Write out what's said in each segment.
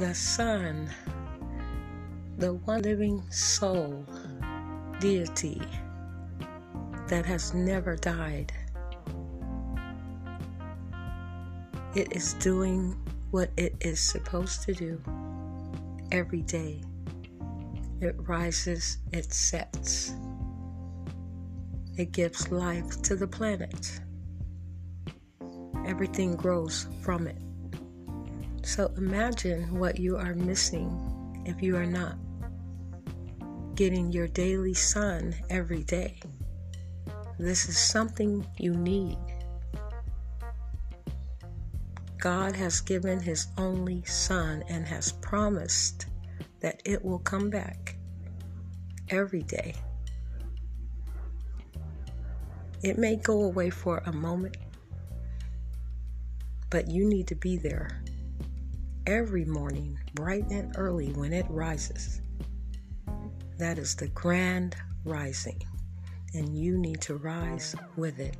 the Son, the one living soul, deity that has never died. It is doing what it is supposed to do every day. It rises, it sets. It gives life to the planet. Everything grows from it. So imagine what you are missing if you are not getting your daily sun every day. This is something you need. God has given His only Son and has promised that it will come back every day. It may go away for a moment, but you need to be there every morning, bright and early, when it rises. That is the grand rising, and you need to rise with it,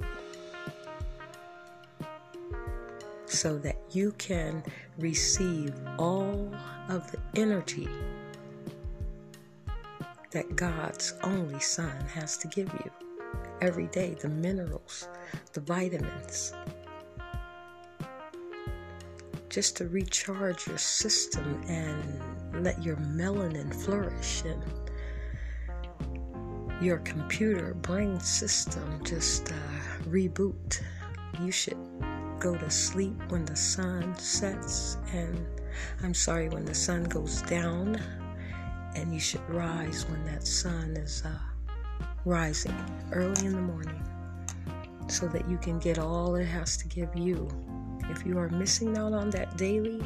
so that you can receive all of the energy that God's only Son has to give you every day, the minerals, the vitamins, just to recharge your system and let your melanin flourish and your computer brain system just reboot. You should go to sleep when the sun sets, and when the sun goes down, and you should rise when that sun is rising early in the morning, so that you can get all it has to give you. If you are missing out on that daily,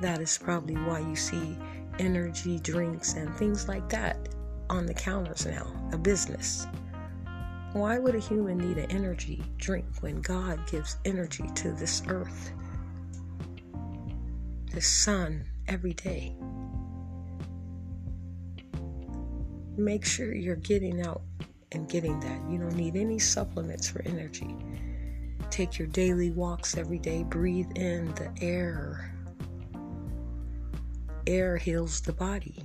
that is probably why you see energy drinks and things like that on the counters now, a business. Why would a human need an energy drink when God gives energy to this earth, the sun, every day? Make sure you're getting out and getting that. You don't need any supplements for energy. Take your daily walks every day. Breathe in the air. Air heals the body.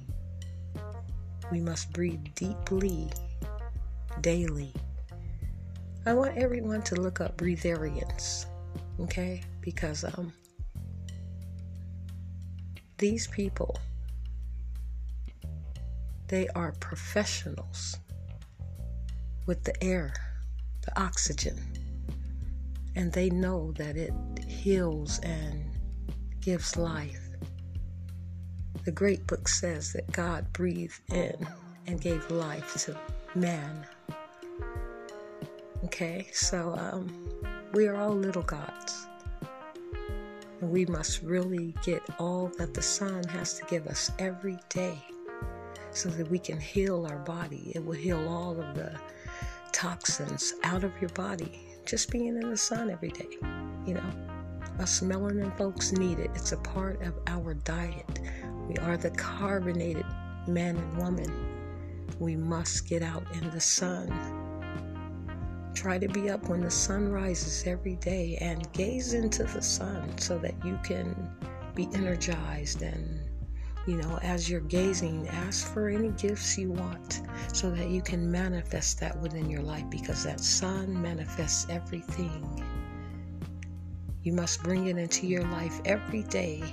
We must breathe deeply, daily. I want everyone to look up breatharians, okay? Because these people, they are professionals with the air, the oxygen, and they know that it heals and gives life. The great book says that God breathed in and gave life to man. Okay, so we are all little gods. And we must really get all that the sun has to give us every day so that we can heal our body. It will heal all of the toxins out of your body. Just being in the sun every day, you know. Us melanin folks need it. It's a part of our diet. We are the carbonated man and woman. We must get out in the sun. Try to be up when the sun rises every day and gaze into the sun so that you can be energized. And, you know, as you're gazing, ask for any gifts you want so that you can manifest that within your life, because that sun manifests everything. You must bring it into your life every day.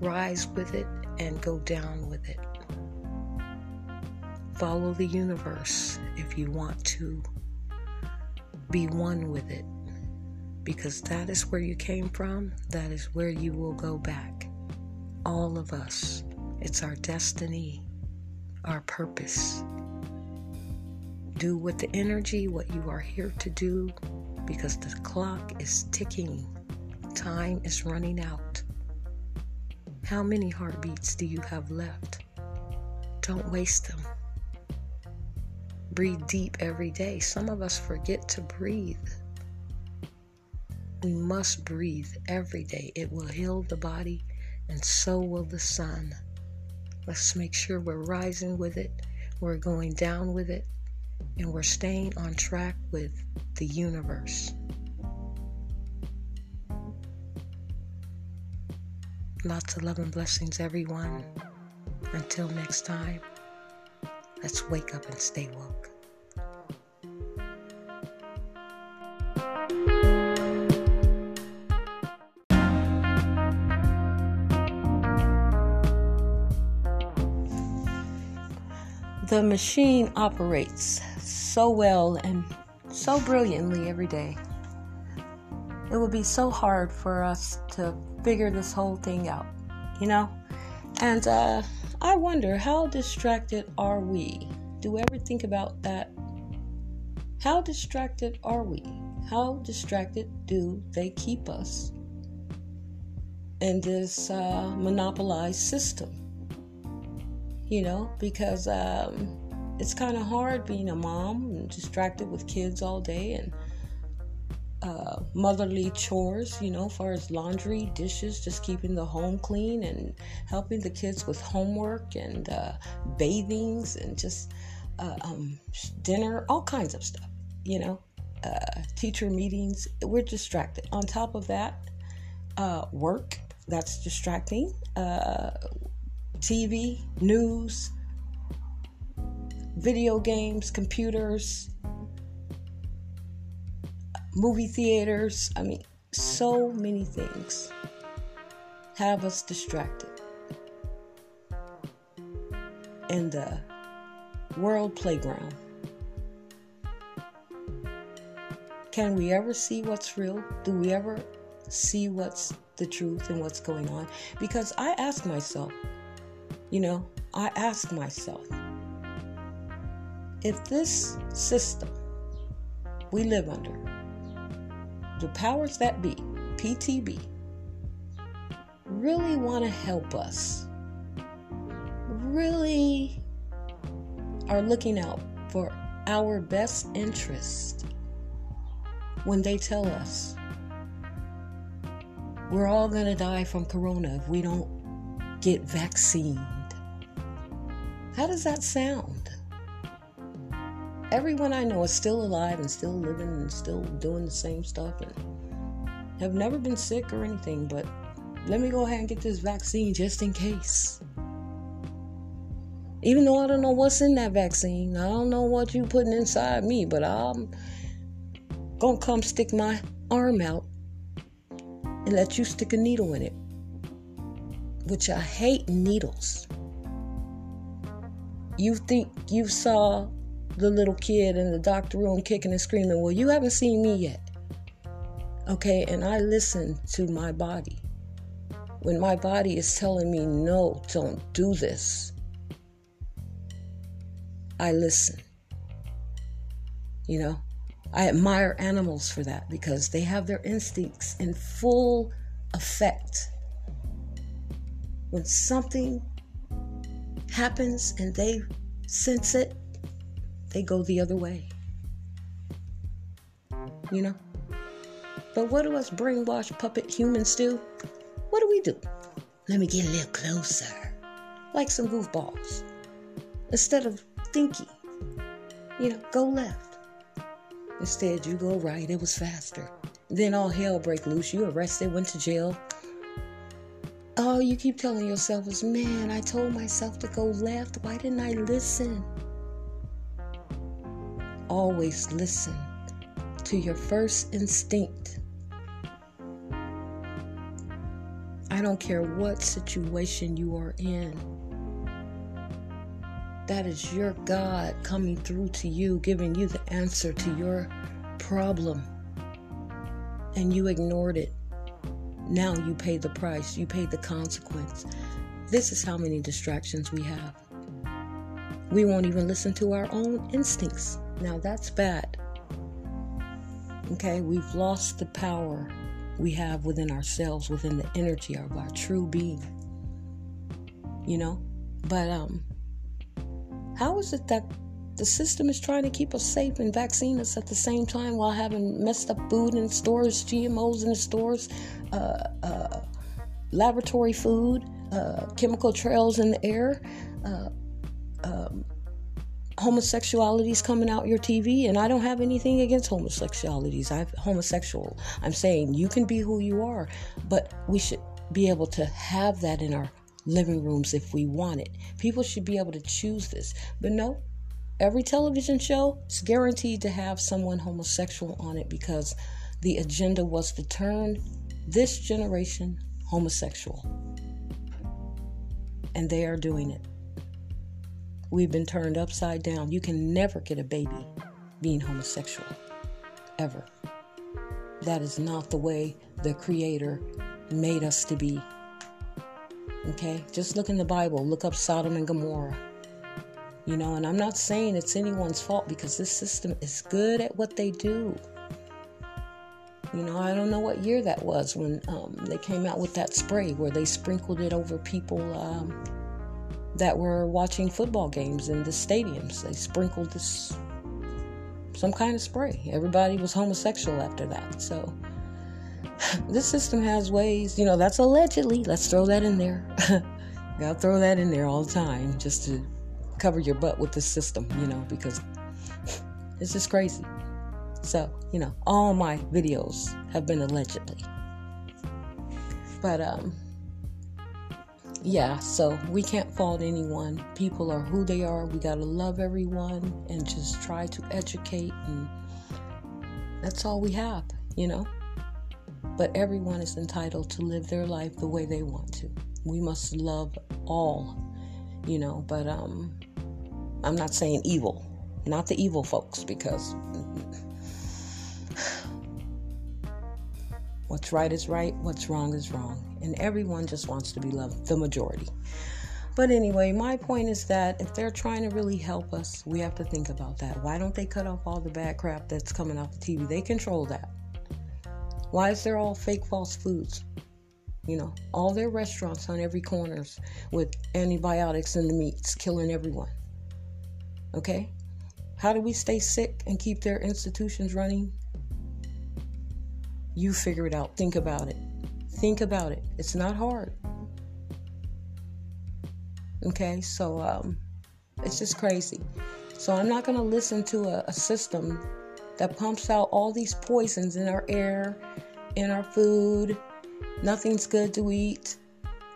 Rise with it and go down with it. Follow the universe if you want to. Be one with it, because that is where you came from. That is where you will go back. All of us. It's our destiny, our purpose. Do with the energy what you are here to do, because the clock is ticking. Time is running out. How many heartbeats do you have left? Don't waste them. Breathe deep every day. Some of us forget to breathe. We must breathe every day. It will heal the body, and so will the sun. Let's make sure we're rising with it, we're going down with it, and we're staying on track with the universe. Lots of love and blessings, everyone. Until next time, let's wake up and stay woke. The machine operates so well and so brilliantly every day. It would be so hard for us to figure this whole thing out, you know? And I wonder, how distracted are we? Do we ever think about that? How distracted are we? How distracted do they keep us in this monopolized system? You know, because it's kind of hard being a mom and distracted with kids all day and motherly chores, you know, as far as laundry, dishes, just keeping the home clean and helping the kids with homework and bathings and just dinner, all kinds of stuff, you know, teacher meetings. We're distracted. On top of that, work, that's distracting. TV, news, video games, computers, movie theaters. I mean, so many things have us distracted. And the world playground. Can we ever see what's real? Do we ever see what's the truth and what's going on? Because I ask myself, you know, if this system we live under, the powers that be, PTB, really want to help us, really are looking out for our best interest when they tell us we're all going to die from corona if we don't get vaccinated. How does that sound? Everyone I know is still alive and still living and still doing the same stuff and have never been sick or anything, but let me go ahead and get this vaccine just in case. Even though I don't know what's in that vaccine, I don't know what you're putting inside me, but I'm gonna come stick my arm out and let you stick a needle in it, which I hate needles. You think you saw the little kid in the doctor room kicking and screaming. Well, you haven't seen me yet. Okay, and I listen to my body. When my body is telling me, no, don't do this, I listen. You know, I admire animals for that because they have their instincts in full effect. When something happens and they sense it, they go the other way, you know? But what do us brainwashed puppet humans do? What do? Let me get a little closer. Like some goofballs. Instead of thinking, you know, go left. Instead, you go right. It was faster. Then all hell break loose. You arrested, went to jail. All you keep telling yourself is, man, I told myself to go left. Why didn't I listen? Always listen to your first instinct. I don't care what situation you are in. That is your God coming through to you, giving you the answer to your problem. And you ignored it. Now you pay the price. You pay the consequence. This is how many distractions we have. We won't even listen to our own instincts. Now that's bad. Okay, we've lost the power we have within ourselves, within the energy of our true being. You know? But how is it that the system is trying to keep us safe and vaccine us at the same time while having messed up food in stores, GMOs in the stores, laboratory food, chemical trails in the air, homosexuality's coming out your TV, and I don't have anything against homosexualities. I'm homosexual. I'm saying you can be who you are, but we should be able to have that in our living rooms if we want it. People should be able to choose this. But no, every television show is guaranteed to have someone homosexual on it because the agenda was to turn this generation homosexual. And they are doing it. We've been turned upside down. You can never get a baby being homosexual, ever. That is not the way the Creator made us to be. Okay? Just look in the Bible. Look up Sodom and Gomorrah. You know, and I'm not saying it's anyone's fault because this system is good at what they do. You know, I don't know what year that was when they came out with that spray where they sprinkled it over people that were watching football games in the stadiums. They sprinkled this, some kind of spray. Everybody was homosexual after that. So this system has ways, you know, that's allegedly. Let's throw that in there. Gotta throw that in there all the time just to cover your butt with this system, you know, because this is crazy. So, you know, all my videos have been allegedly. But, yeah, so we can't fault anyone. People are who they are. We gotta love everyone and just try to educate, and that's all we have, you know. But everyone is entitled to live their life the way they want to. We must love all, you know. But I'm not saying evil, not the evil folks, because what's right is right, what's wrong is wrong. And everyone just wants to be loved, the majority. But anyway, my point is that if they're trying to really help us, we have to think about that. Why don't they cut off all the bad crap that's coming off the TV? They control that. Why is there all fake, false foods? You know, all their restaurants on every corner with antibiotics in the meats, killing everyone. Okay? How do we stay sick and keep their institutions running? You figure it out. Think about it. Think about it. It's not hard. Okay, so it's just crazy. So I'm not going to listen to a system that pumps out all these poisons in our air, in our food. Nothing's good to eat.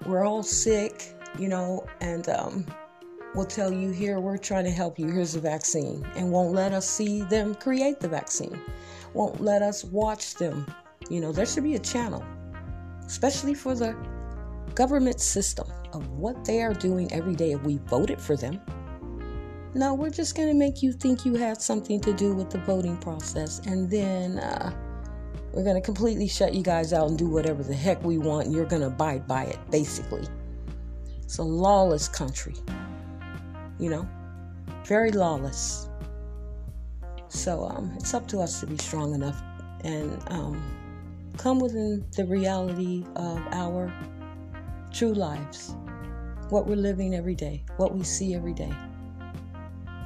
We're all sick, you know, and we'll tell you, here, we're trying to help you. Here's the vaccine. And won't let us see them create the vaccine. Won't let us watch them. You know, there should be a channel, especially for the government system, of what they are doing every day if we voted for them. No, we're just going to make you think you had something to do with the voting process, and then we're going to completely shut you guys out and do whatever the heck we want, and you're going to abide by it, basically. It's a lawless country, you know, very lawless. So it's up to us to be strong enough and come within the reality of our true lives, what we're living every day, what we see every day.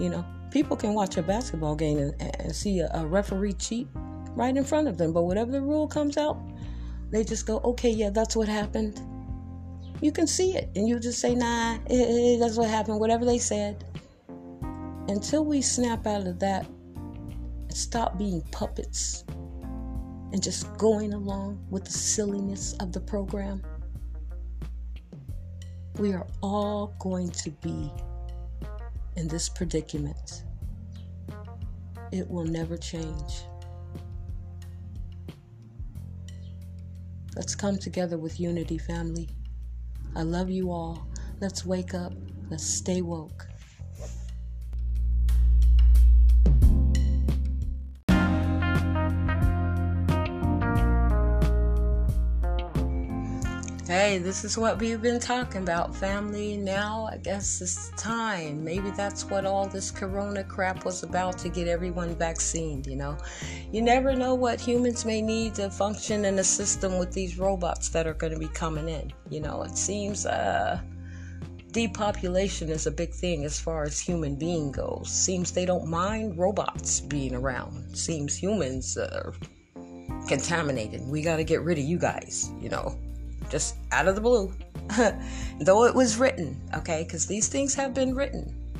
You know, people can watch a basketball game and see a referee cheat right in front of them, but whatever the rule comes out, they just go, okay, yeah, that's what happened. You can see it, and you just say, nah, that's what happened, whatever they said. Until we snap out of that, stop being puppets and just going along with the silliness of the program, we are all going to be in this predicament. It will never change. Let's come together with unity, family. I love you all. Let's wake up. Let's stay woke. Hey, this is what we've been talking about, family. Now, I guess it's time. Maybe that's what all this corona crap was about, to get everyone vaccinated, you know. You never know what humans may need to function in a system with these robots that are going to be coming in. You know, it seems depopulation is a big thing as far as human being goes. Seems they don't mind robots being around. Seems humans are contaminated. We got to get rid of you guys, you know. Just out of the blue, though it was written, okay, because these things have been written.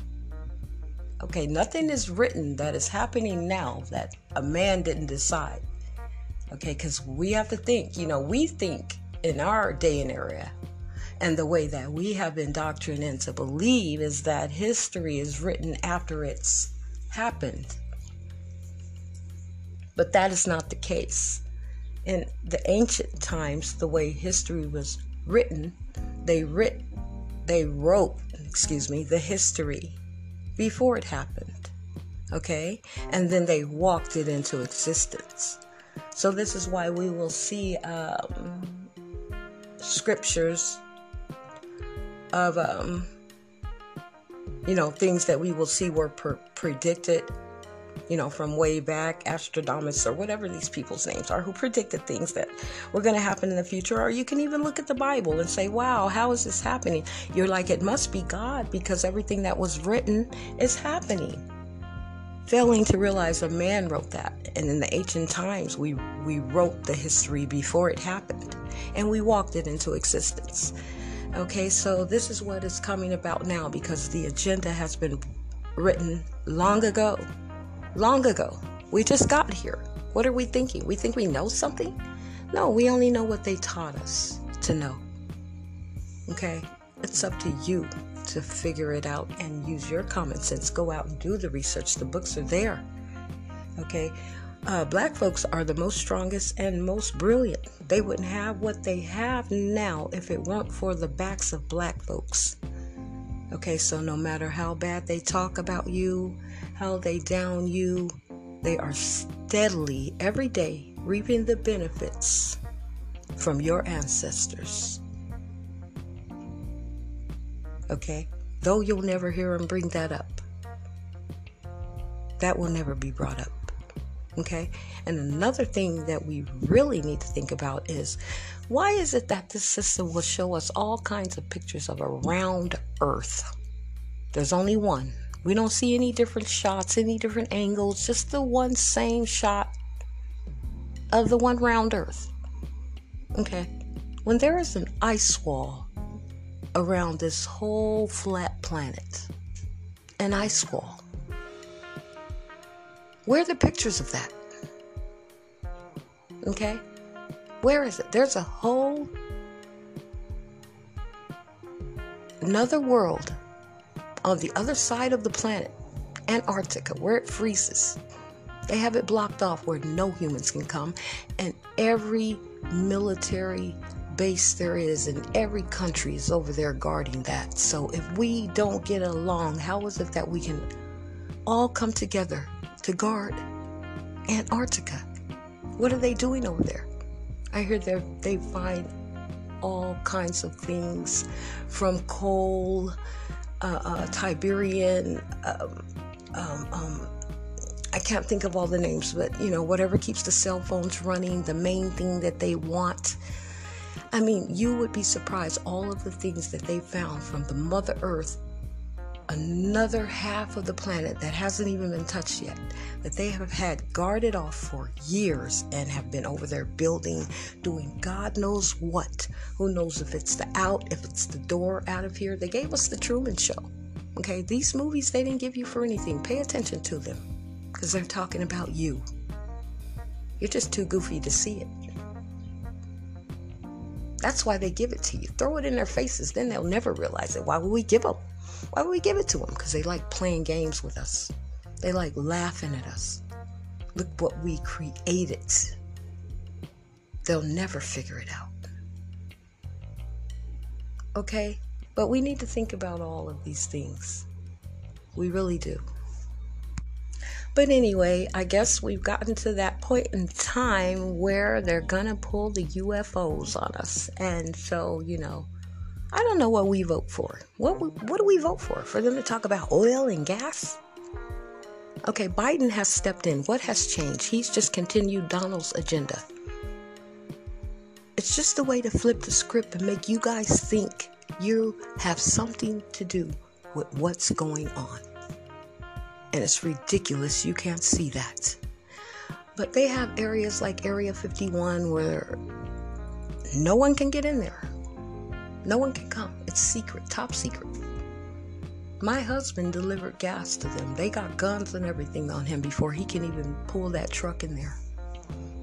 Okay, nothing is written that is happening now that a man didn't decide, okay, because we have to think, you know, we think in our day and era. And the way that we have been doctrinated to believe is that history is written after it's happened. But that is not the case. In the ancient times, the way history was written, they wrote the history before it happened. Okay? And then they walked it into existence. So this is why we will see scriptures of, things that we will see were predicted, from way back, Astrodomus or whatever these people's names are who predicted things that were going to happen in the future. Or you can even look at the Bible and say, wow, how is this happening? You're like, it must be God, because everything that was written is happening. Failing to realize a man wrote that. And in the ancient times, we wrote the history before it happened, and we walked it into existence. Okay, so this is what is coming about now, because the agenda has been written long ago. Long ago. We just got here. What are we thinking? We think we know something? No, we only know what they taught us to know. Okay? It's up to you to figure it out and use your common sense. Go out and do the research. The books are there. Okay? Black folks are the most strongest and most brilliant. They wouldn't have what they have now if it weren't for the backs of black folks. Okay, so no matter how bad they talk about you, how they down you, they are steadily, every day, reaping the benefits from your ancestors. Okay? Though you'll never hear them bring that up. That will never be brought up. Okay, and another thing that we really need to think about is, why is it that this system will show us all kinds of pictures of a round earth? There's only one. We don't see any different shots, any different angles, just the one same shot of the one round earth. Okay, when there is an ice wall around this whole flat planet, an ice wall. Where are the pictures of that? Okay? Where is it? There's a whole another world on the other side of the planet, Antarctica, where it freezes. They have it blocked off where no humans can come. And every military base there is in every country is over there guarding that. So if we don't get along, how is it that we can all come together to guard Antarctica? What are they doing over there? I hear they find all kinds of things from coal, Tiberian, I can't think of all the names, but whatever keeps the cell phones running, the main thing that they want. I mean, you would be surprised all of the things that they found from the Mother Earth, another half of the planet that hasn't even been touched yet, that they have had guarded off for years and have been over there building, doing God knows what. Who knows if it's the out, if it's the door out of here. They gave us the Truman Show. Okay, these movies they didn't give you for anything. Pay attention to them, because they're talking about you. You're just too goofy to see it. That's why they give it to you. Throw it in their faces, then they'll never realize it. Why would we give them? Why would we give it to them? Because they like playing games with us. They like laughing at us. Look what we created. They'll never figure it out. Okay? But we need to think about all of these things. We really do. But anyway, I guess we've gotten to that point in time where they're going to pull the UFOs on us. And so, I don't know what we vote for. What do we vote for? For them to talk about oil and gas? Okay, Biden has stepped in. What has changed? He's just continued Donald's agenda. It's just a way to flip the script and make you guys think you have something to do with what's going on. And it's ridiculous. You can't see that. But they have areas like Area 51 where no one can get in there. No one can come. It's secret, top secret. My husband delivered gas to them. They got guns and everything on him before he can even pull that truck in there.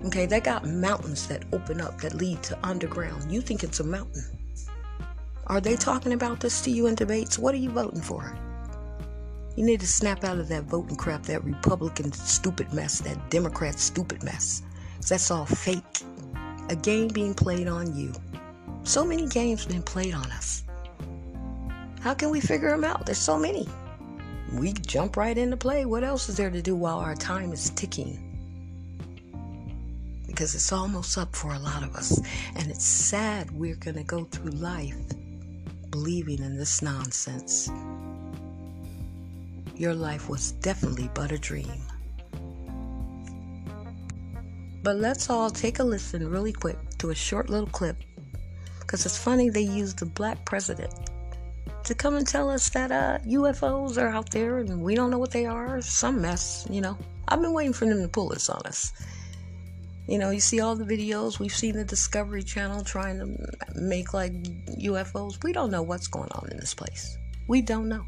Okay, they got mountains that open up that lead to underground. You think it's a mountain. Are they talking about this to you in debates? What are you voting for? You need to snap out of that voting crap, that Republican stupid mess, that Democrat stupid mess. That's all fake. A game being played on you. So many games being played on us. How can we figure them out? There's so many. We jump right into play. What else is there to do while our time is ticking? Because it's almost up for a lot of us. And it's sad we're going to go through life believing in this nonsense. Your life was definitely but a dream. But let's all take a listen really quick to a short little clip. Because it's funny they used the black president to come and tell us that UFOs are out there and we don't know what they are. Some mess, you know. I've been waiting for them to pull this on us. You know, you see all the videos. We've seen the Discovery Channel trying to make, like, UFOs. We don't know what's going on in this place. We don't know.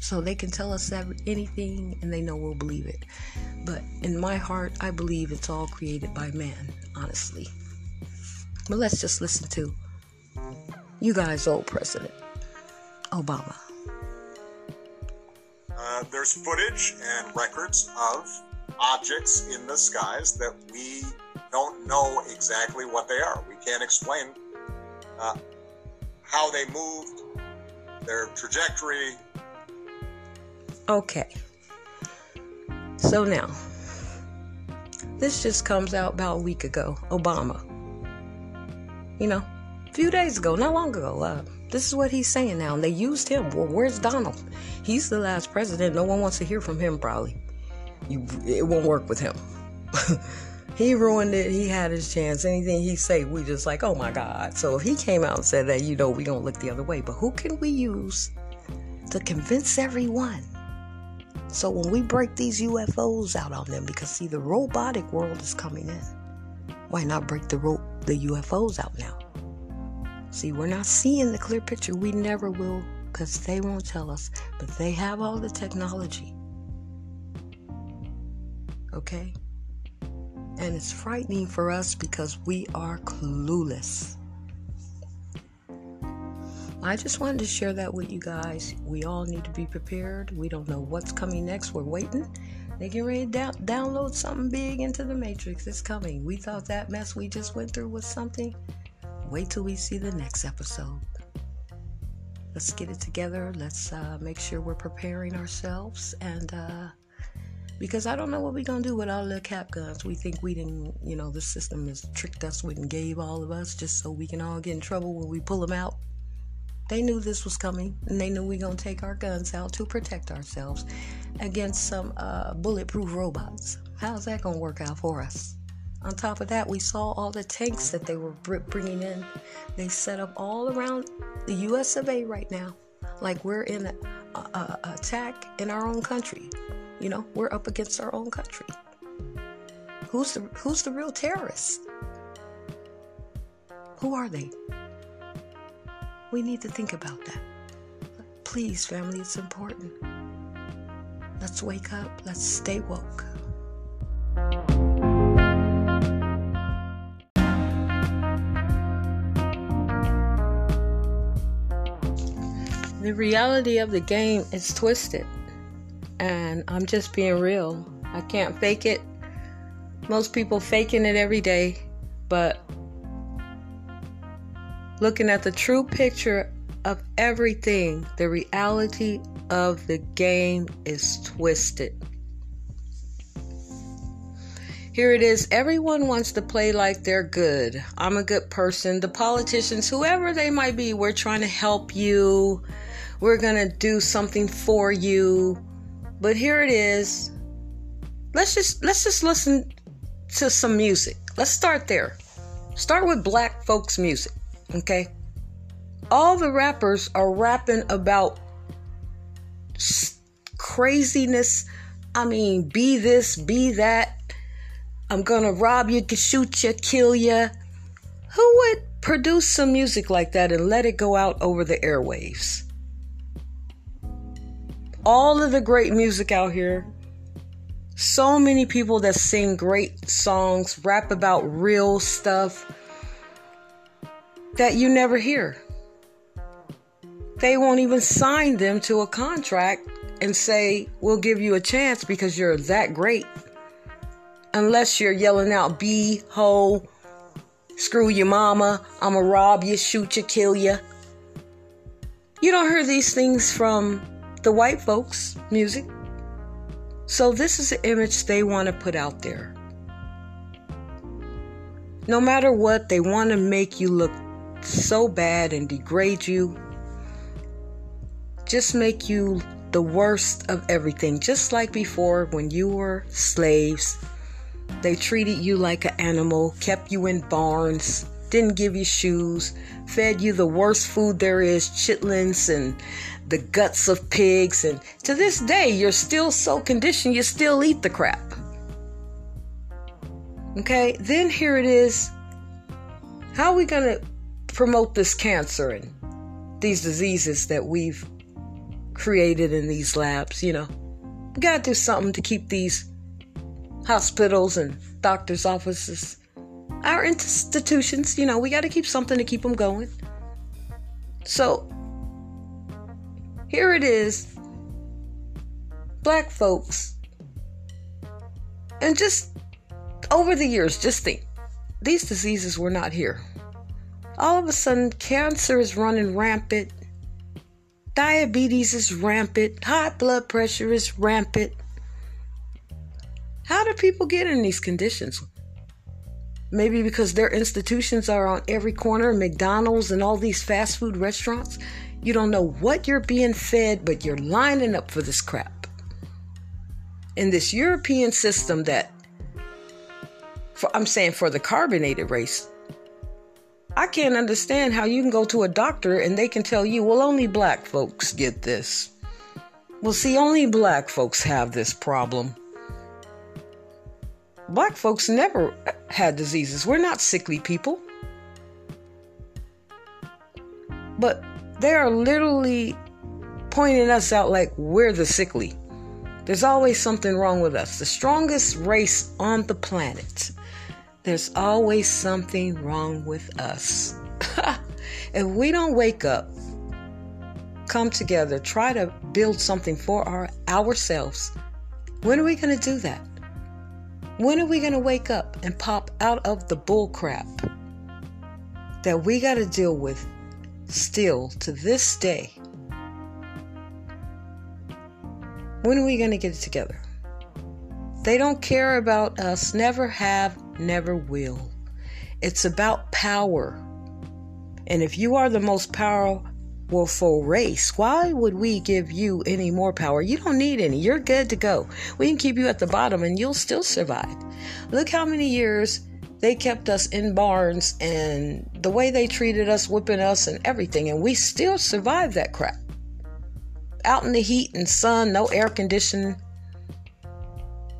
So they can tell us anything, and they know we'll believe it. But in my heart, I believe it's all created by man, honestly. But let's just listen to you guys, old President Obama. There's footage and records of objects in the skies that we don't know exactly what they are. We can't explain how they moved, their trajectory. Okay. So now, this just comes out about a week ago. Obama. You know, a few days ago, not long ago. This is what he's saying now. And they used him. Well, where's Donald? He's the last president. No one wants to hear from him, probably. It won't work with him. He ruined it. He had his chance. Anything he say, we just like, oh my God. So if he came out and said that, you know, we don't look the other way. But who can we use to convince everyone? So when we break these UFOs out on them, because see, the robotic world is coming in. Why not break the UFOs out now? See, we're not seeing the clear picture. We never will, because they won't tell us. But they have all the technology. Okay? And it's frightening for us because we are clueless. I just wanted to share that with you guys. We all need to be prepared. We don't know what's coming next. We're waiting. They get ready to download something big into the Matrix. It's coming. We thought that mess we just went through was something. Wait till we see the next episode. Let's get it together. Let's make sure we're preparing ourselves and... Because I don't know what we're going to do with all the cap guns. We think we didn't, you know, the system has tricked us with and gave all of us just so we can all get in trouble when we pull them out. They knew this was coming, and they knew we were going to take our guns out to protect ourselves against some bulletproof robots. How's that going to work out for us? On top of that, we saw all the tanks that they were bringing in. They set up all around the U.S. of A. right now, like we're in an attack in our own country. You know, we're up against our own country. Who's the real terrorist? Who are they? We need to think about that. Please, family, it's important. Let's wake up. Let's stay woke. The reality of the game is twisted. And I'm just being real. I can't fake it. Most people faking it every day. But looking at the true picture of everything, the reality of the game is twisted. Here it is. Everyone wants to play like they're good. I'm a good person. The politicians, whoever they might be, we're trying to help you. We're going to do something for you. But here it is. Let's just listen to some music. Let's start there. Start with black folks music, okay? All the rappers are rapping about craziness. I mean, be this, be that. I'm gonna rob you, shoot you, kill you. Who would produce some music like that and let it go out over the airwaves? All of the great music out here So many people that sing great songs, rap about real stuff that you never hear. They won't even sign them to a contract and say, we'll give you a chance because you're that great. Unless you're yelling out, "Be ho, screw your mama, I'ma rob you, shoot you, kill you." You don't hear these things from the white folks' music. So this is the image they want to put out there. No matter what, they want to make you look so bad and degrade you. Just make you the worst of everything. Just like before when you were slaves. They treated you like an animal, kept you in barns, didn't give you shoes, fed you the worst food there is, chitlins and the guts of pigs. And to this day, you're still so conditioned, you still eat the crap. Okay, then here it is. How are we going to promote this cancer and these diseases that we've created in these labs? You know, we got to do something to keep these hospitals and doctors' offices, our institutions, you know, we got to keep something to keep them going. So here it is, black folks. And just over the years, just think, these diseases were not here. All of a sudden, cancer is running rampant. Diabetes is rampant. High blood pressure is rampant. How do people get in these conditions? Maybe because their institutions are on every corner, McDonald's and all these fast food restaurants. You don't know what you're being fed, but you're lining up for this crap. In this European system that, I'm saying for the carbonated race, I can't understand how you can go to a doctor and they can tell you, well, only black folks get this. Well, see, only black folks have this problem. Black folks never had diseases. We're not sickly people. But they are literally pointing us out like we're the sickly. There's always something wrong with us. The strongest race on the planet. There's always something wrong with us. If we don't wake up, come together, try to build something for ourselves, when are we going to do that? When are we going to wake up and pop out of the bull crap that we got to deal with still to this day? When are we going to get it together? They don't care about us, never have, never will. It's about power. And if you are the most powerful race, why would we give you any more power? You don't need any. You're good to go. We can keep you at the bottom and you'll still survive. Look how many years they kept us in barns and the way they treated us, whipping us and everything. And we still survived that crap. Out in the heat and sun, no air conditioning.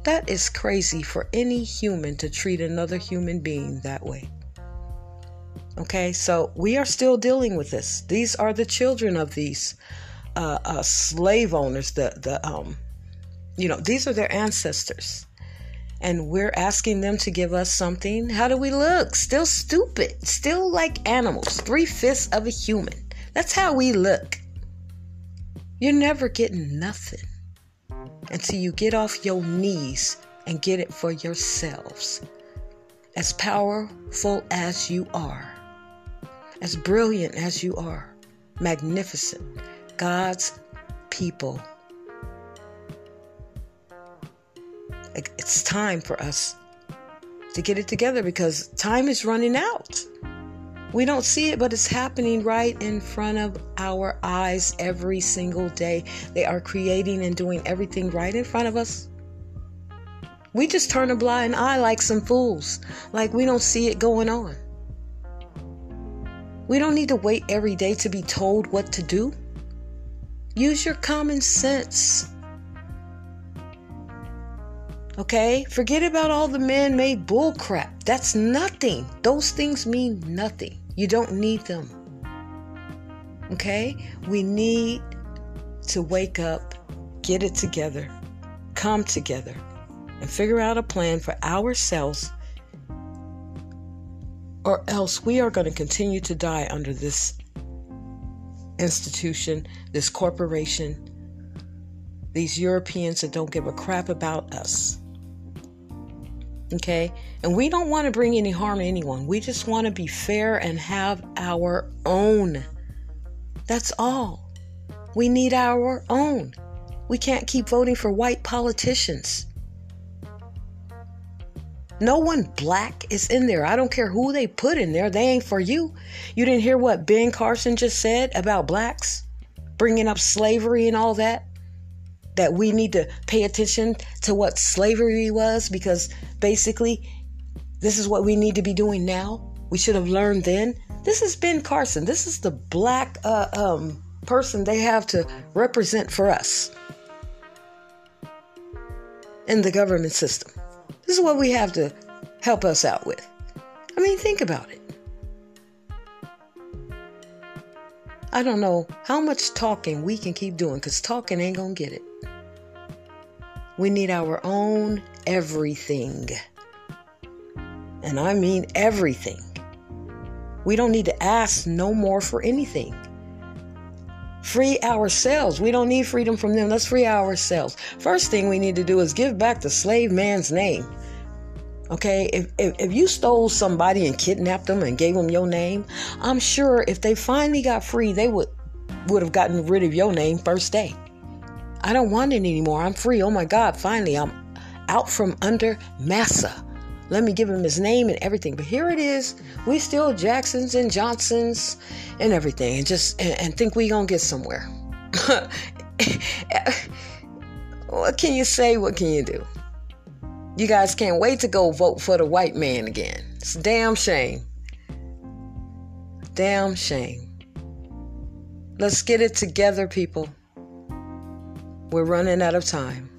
That is crazy for any human to treat another human being that way. Okay, so we are still dealing with this. These are the children of these slave owners. These are their ancestors. And we're asking them to give us something. How do we look? Still stupid. Still like animals. 3/5 of a human. That's how we look. You're never getting nothing until you get off your knees and get it for yourselves. As powerful as you are. As brilliant as you are, magnificent, God's people. It's time for us to get it together because time is running out. We don't see it, but it's happening right in front of our eyes every single day. They are creating and doing everything right in front of us. We just turn a blind eye like some fools, like we don't see it going on. We don't need to wait every day to be told what to do. Use your common sense. Okay? Forget about all the man-made bull crap. That's nothing. Those things mean nothing. You don't need them. Okay? We need to wake up, get it together, come together, and figure out a plan for ourselves, or else we are going to continue to die under this institution, this corporation, these Europeans that don't give a crap about us. Okay? And we don't want to bring any harm to anyone. We just want to be fair and have our own. That's all. We need our own. We can't keep voting for white politicians. No one black is in there. I don't care who they put in there. They ain't for you. You didn't hear what Ben Carson just said about blacks? Bringing up slavery and all that? That we need to pay attention to what slavery was, because basically this is what we need to be doing now. We should have learned then. This is Ben Carson. This is the black person they have to represent for us in the government system. This is what we have to help us out with. I mean, think about it. I don't know how much talking we can keep doing, because talking ain't going to get it. We need our own everything. And I mean everything. We don't need to ask no more for anything. Free ourselves. We don't need freedom from them. Let's free ourselves. First thing we need to do is give back the slave man's name. Okay, if you stole somebody and kidnapped them and gave them your name, I'm sure if they finally got free, they would have gotten rid of your name first day. I don't want it anymore. I'm free. Oh my God, finally, I'm out from under Massa. Let me give him his name and everything. But here it is. We still Jacksons and Johnsons and everything, and just think we gonna get somewhere. What can you say? What can you do? You guys can't wait to go vote for the white man again. It's a damn shame. Damn shame. Let's get it together, people. We're running out of time.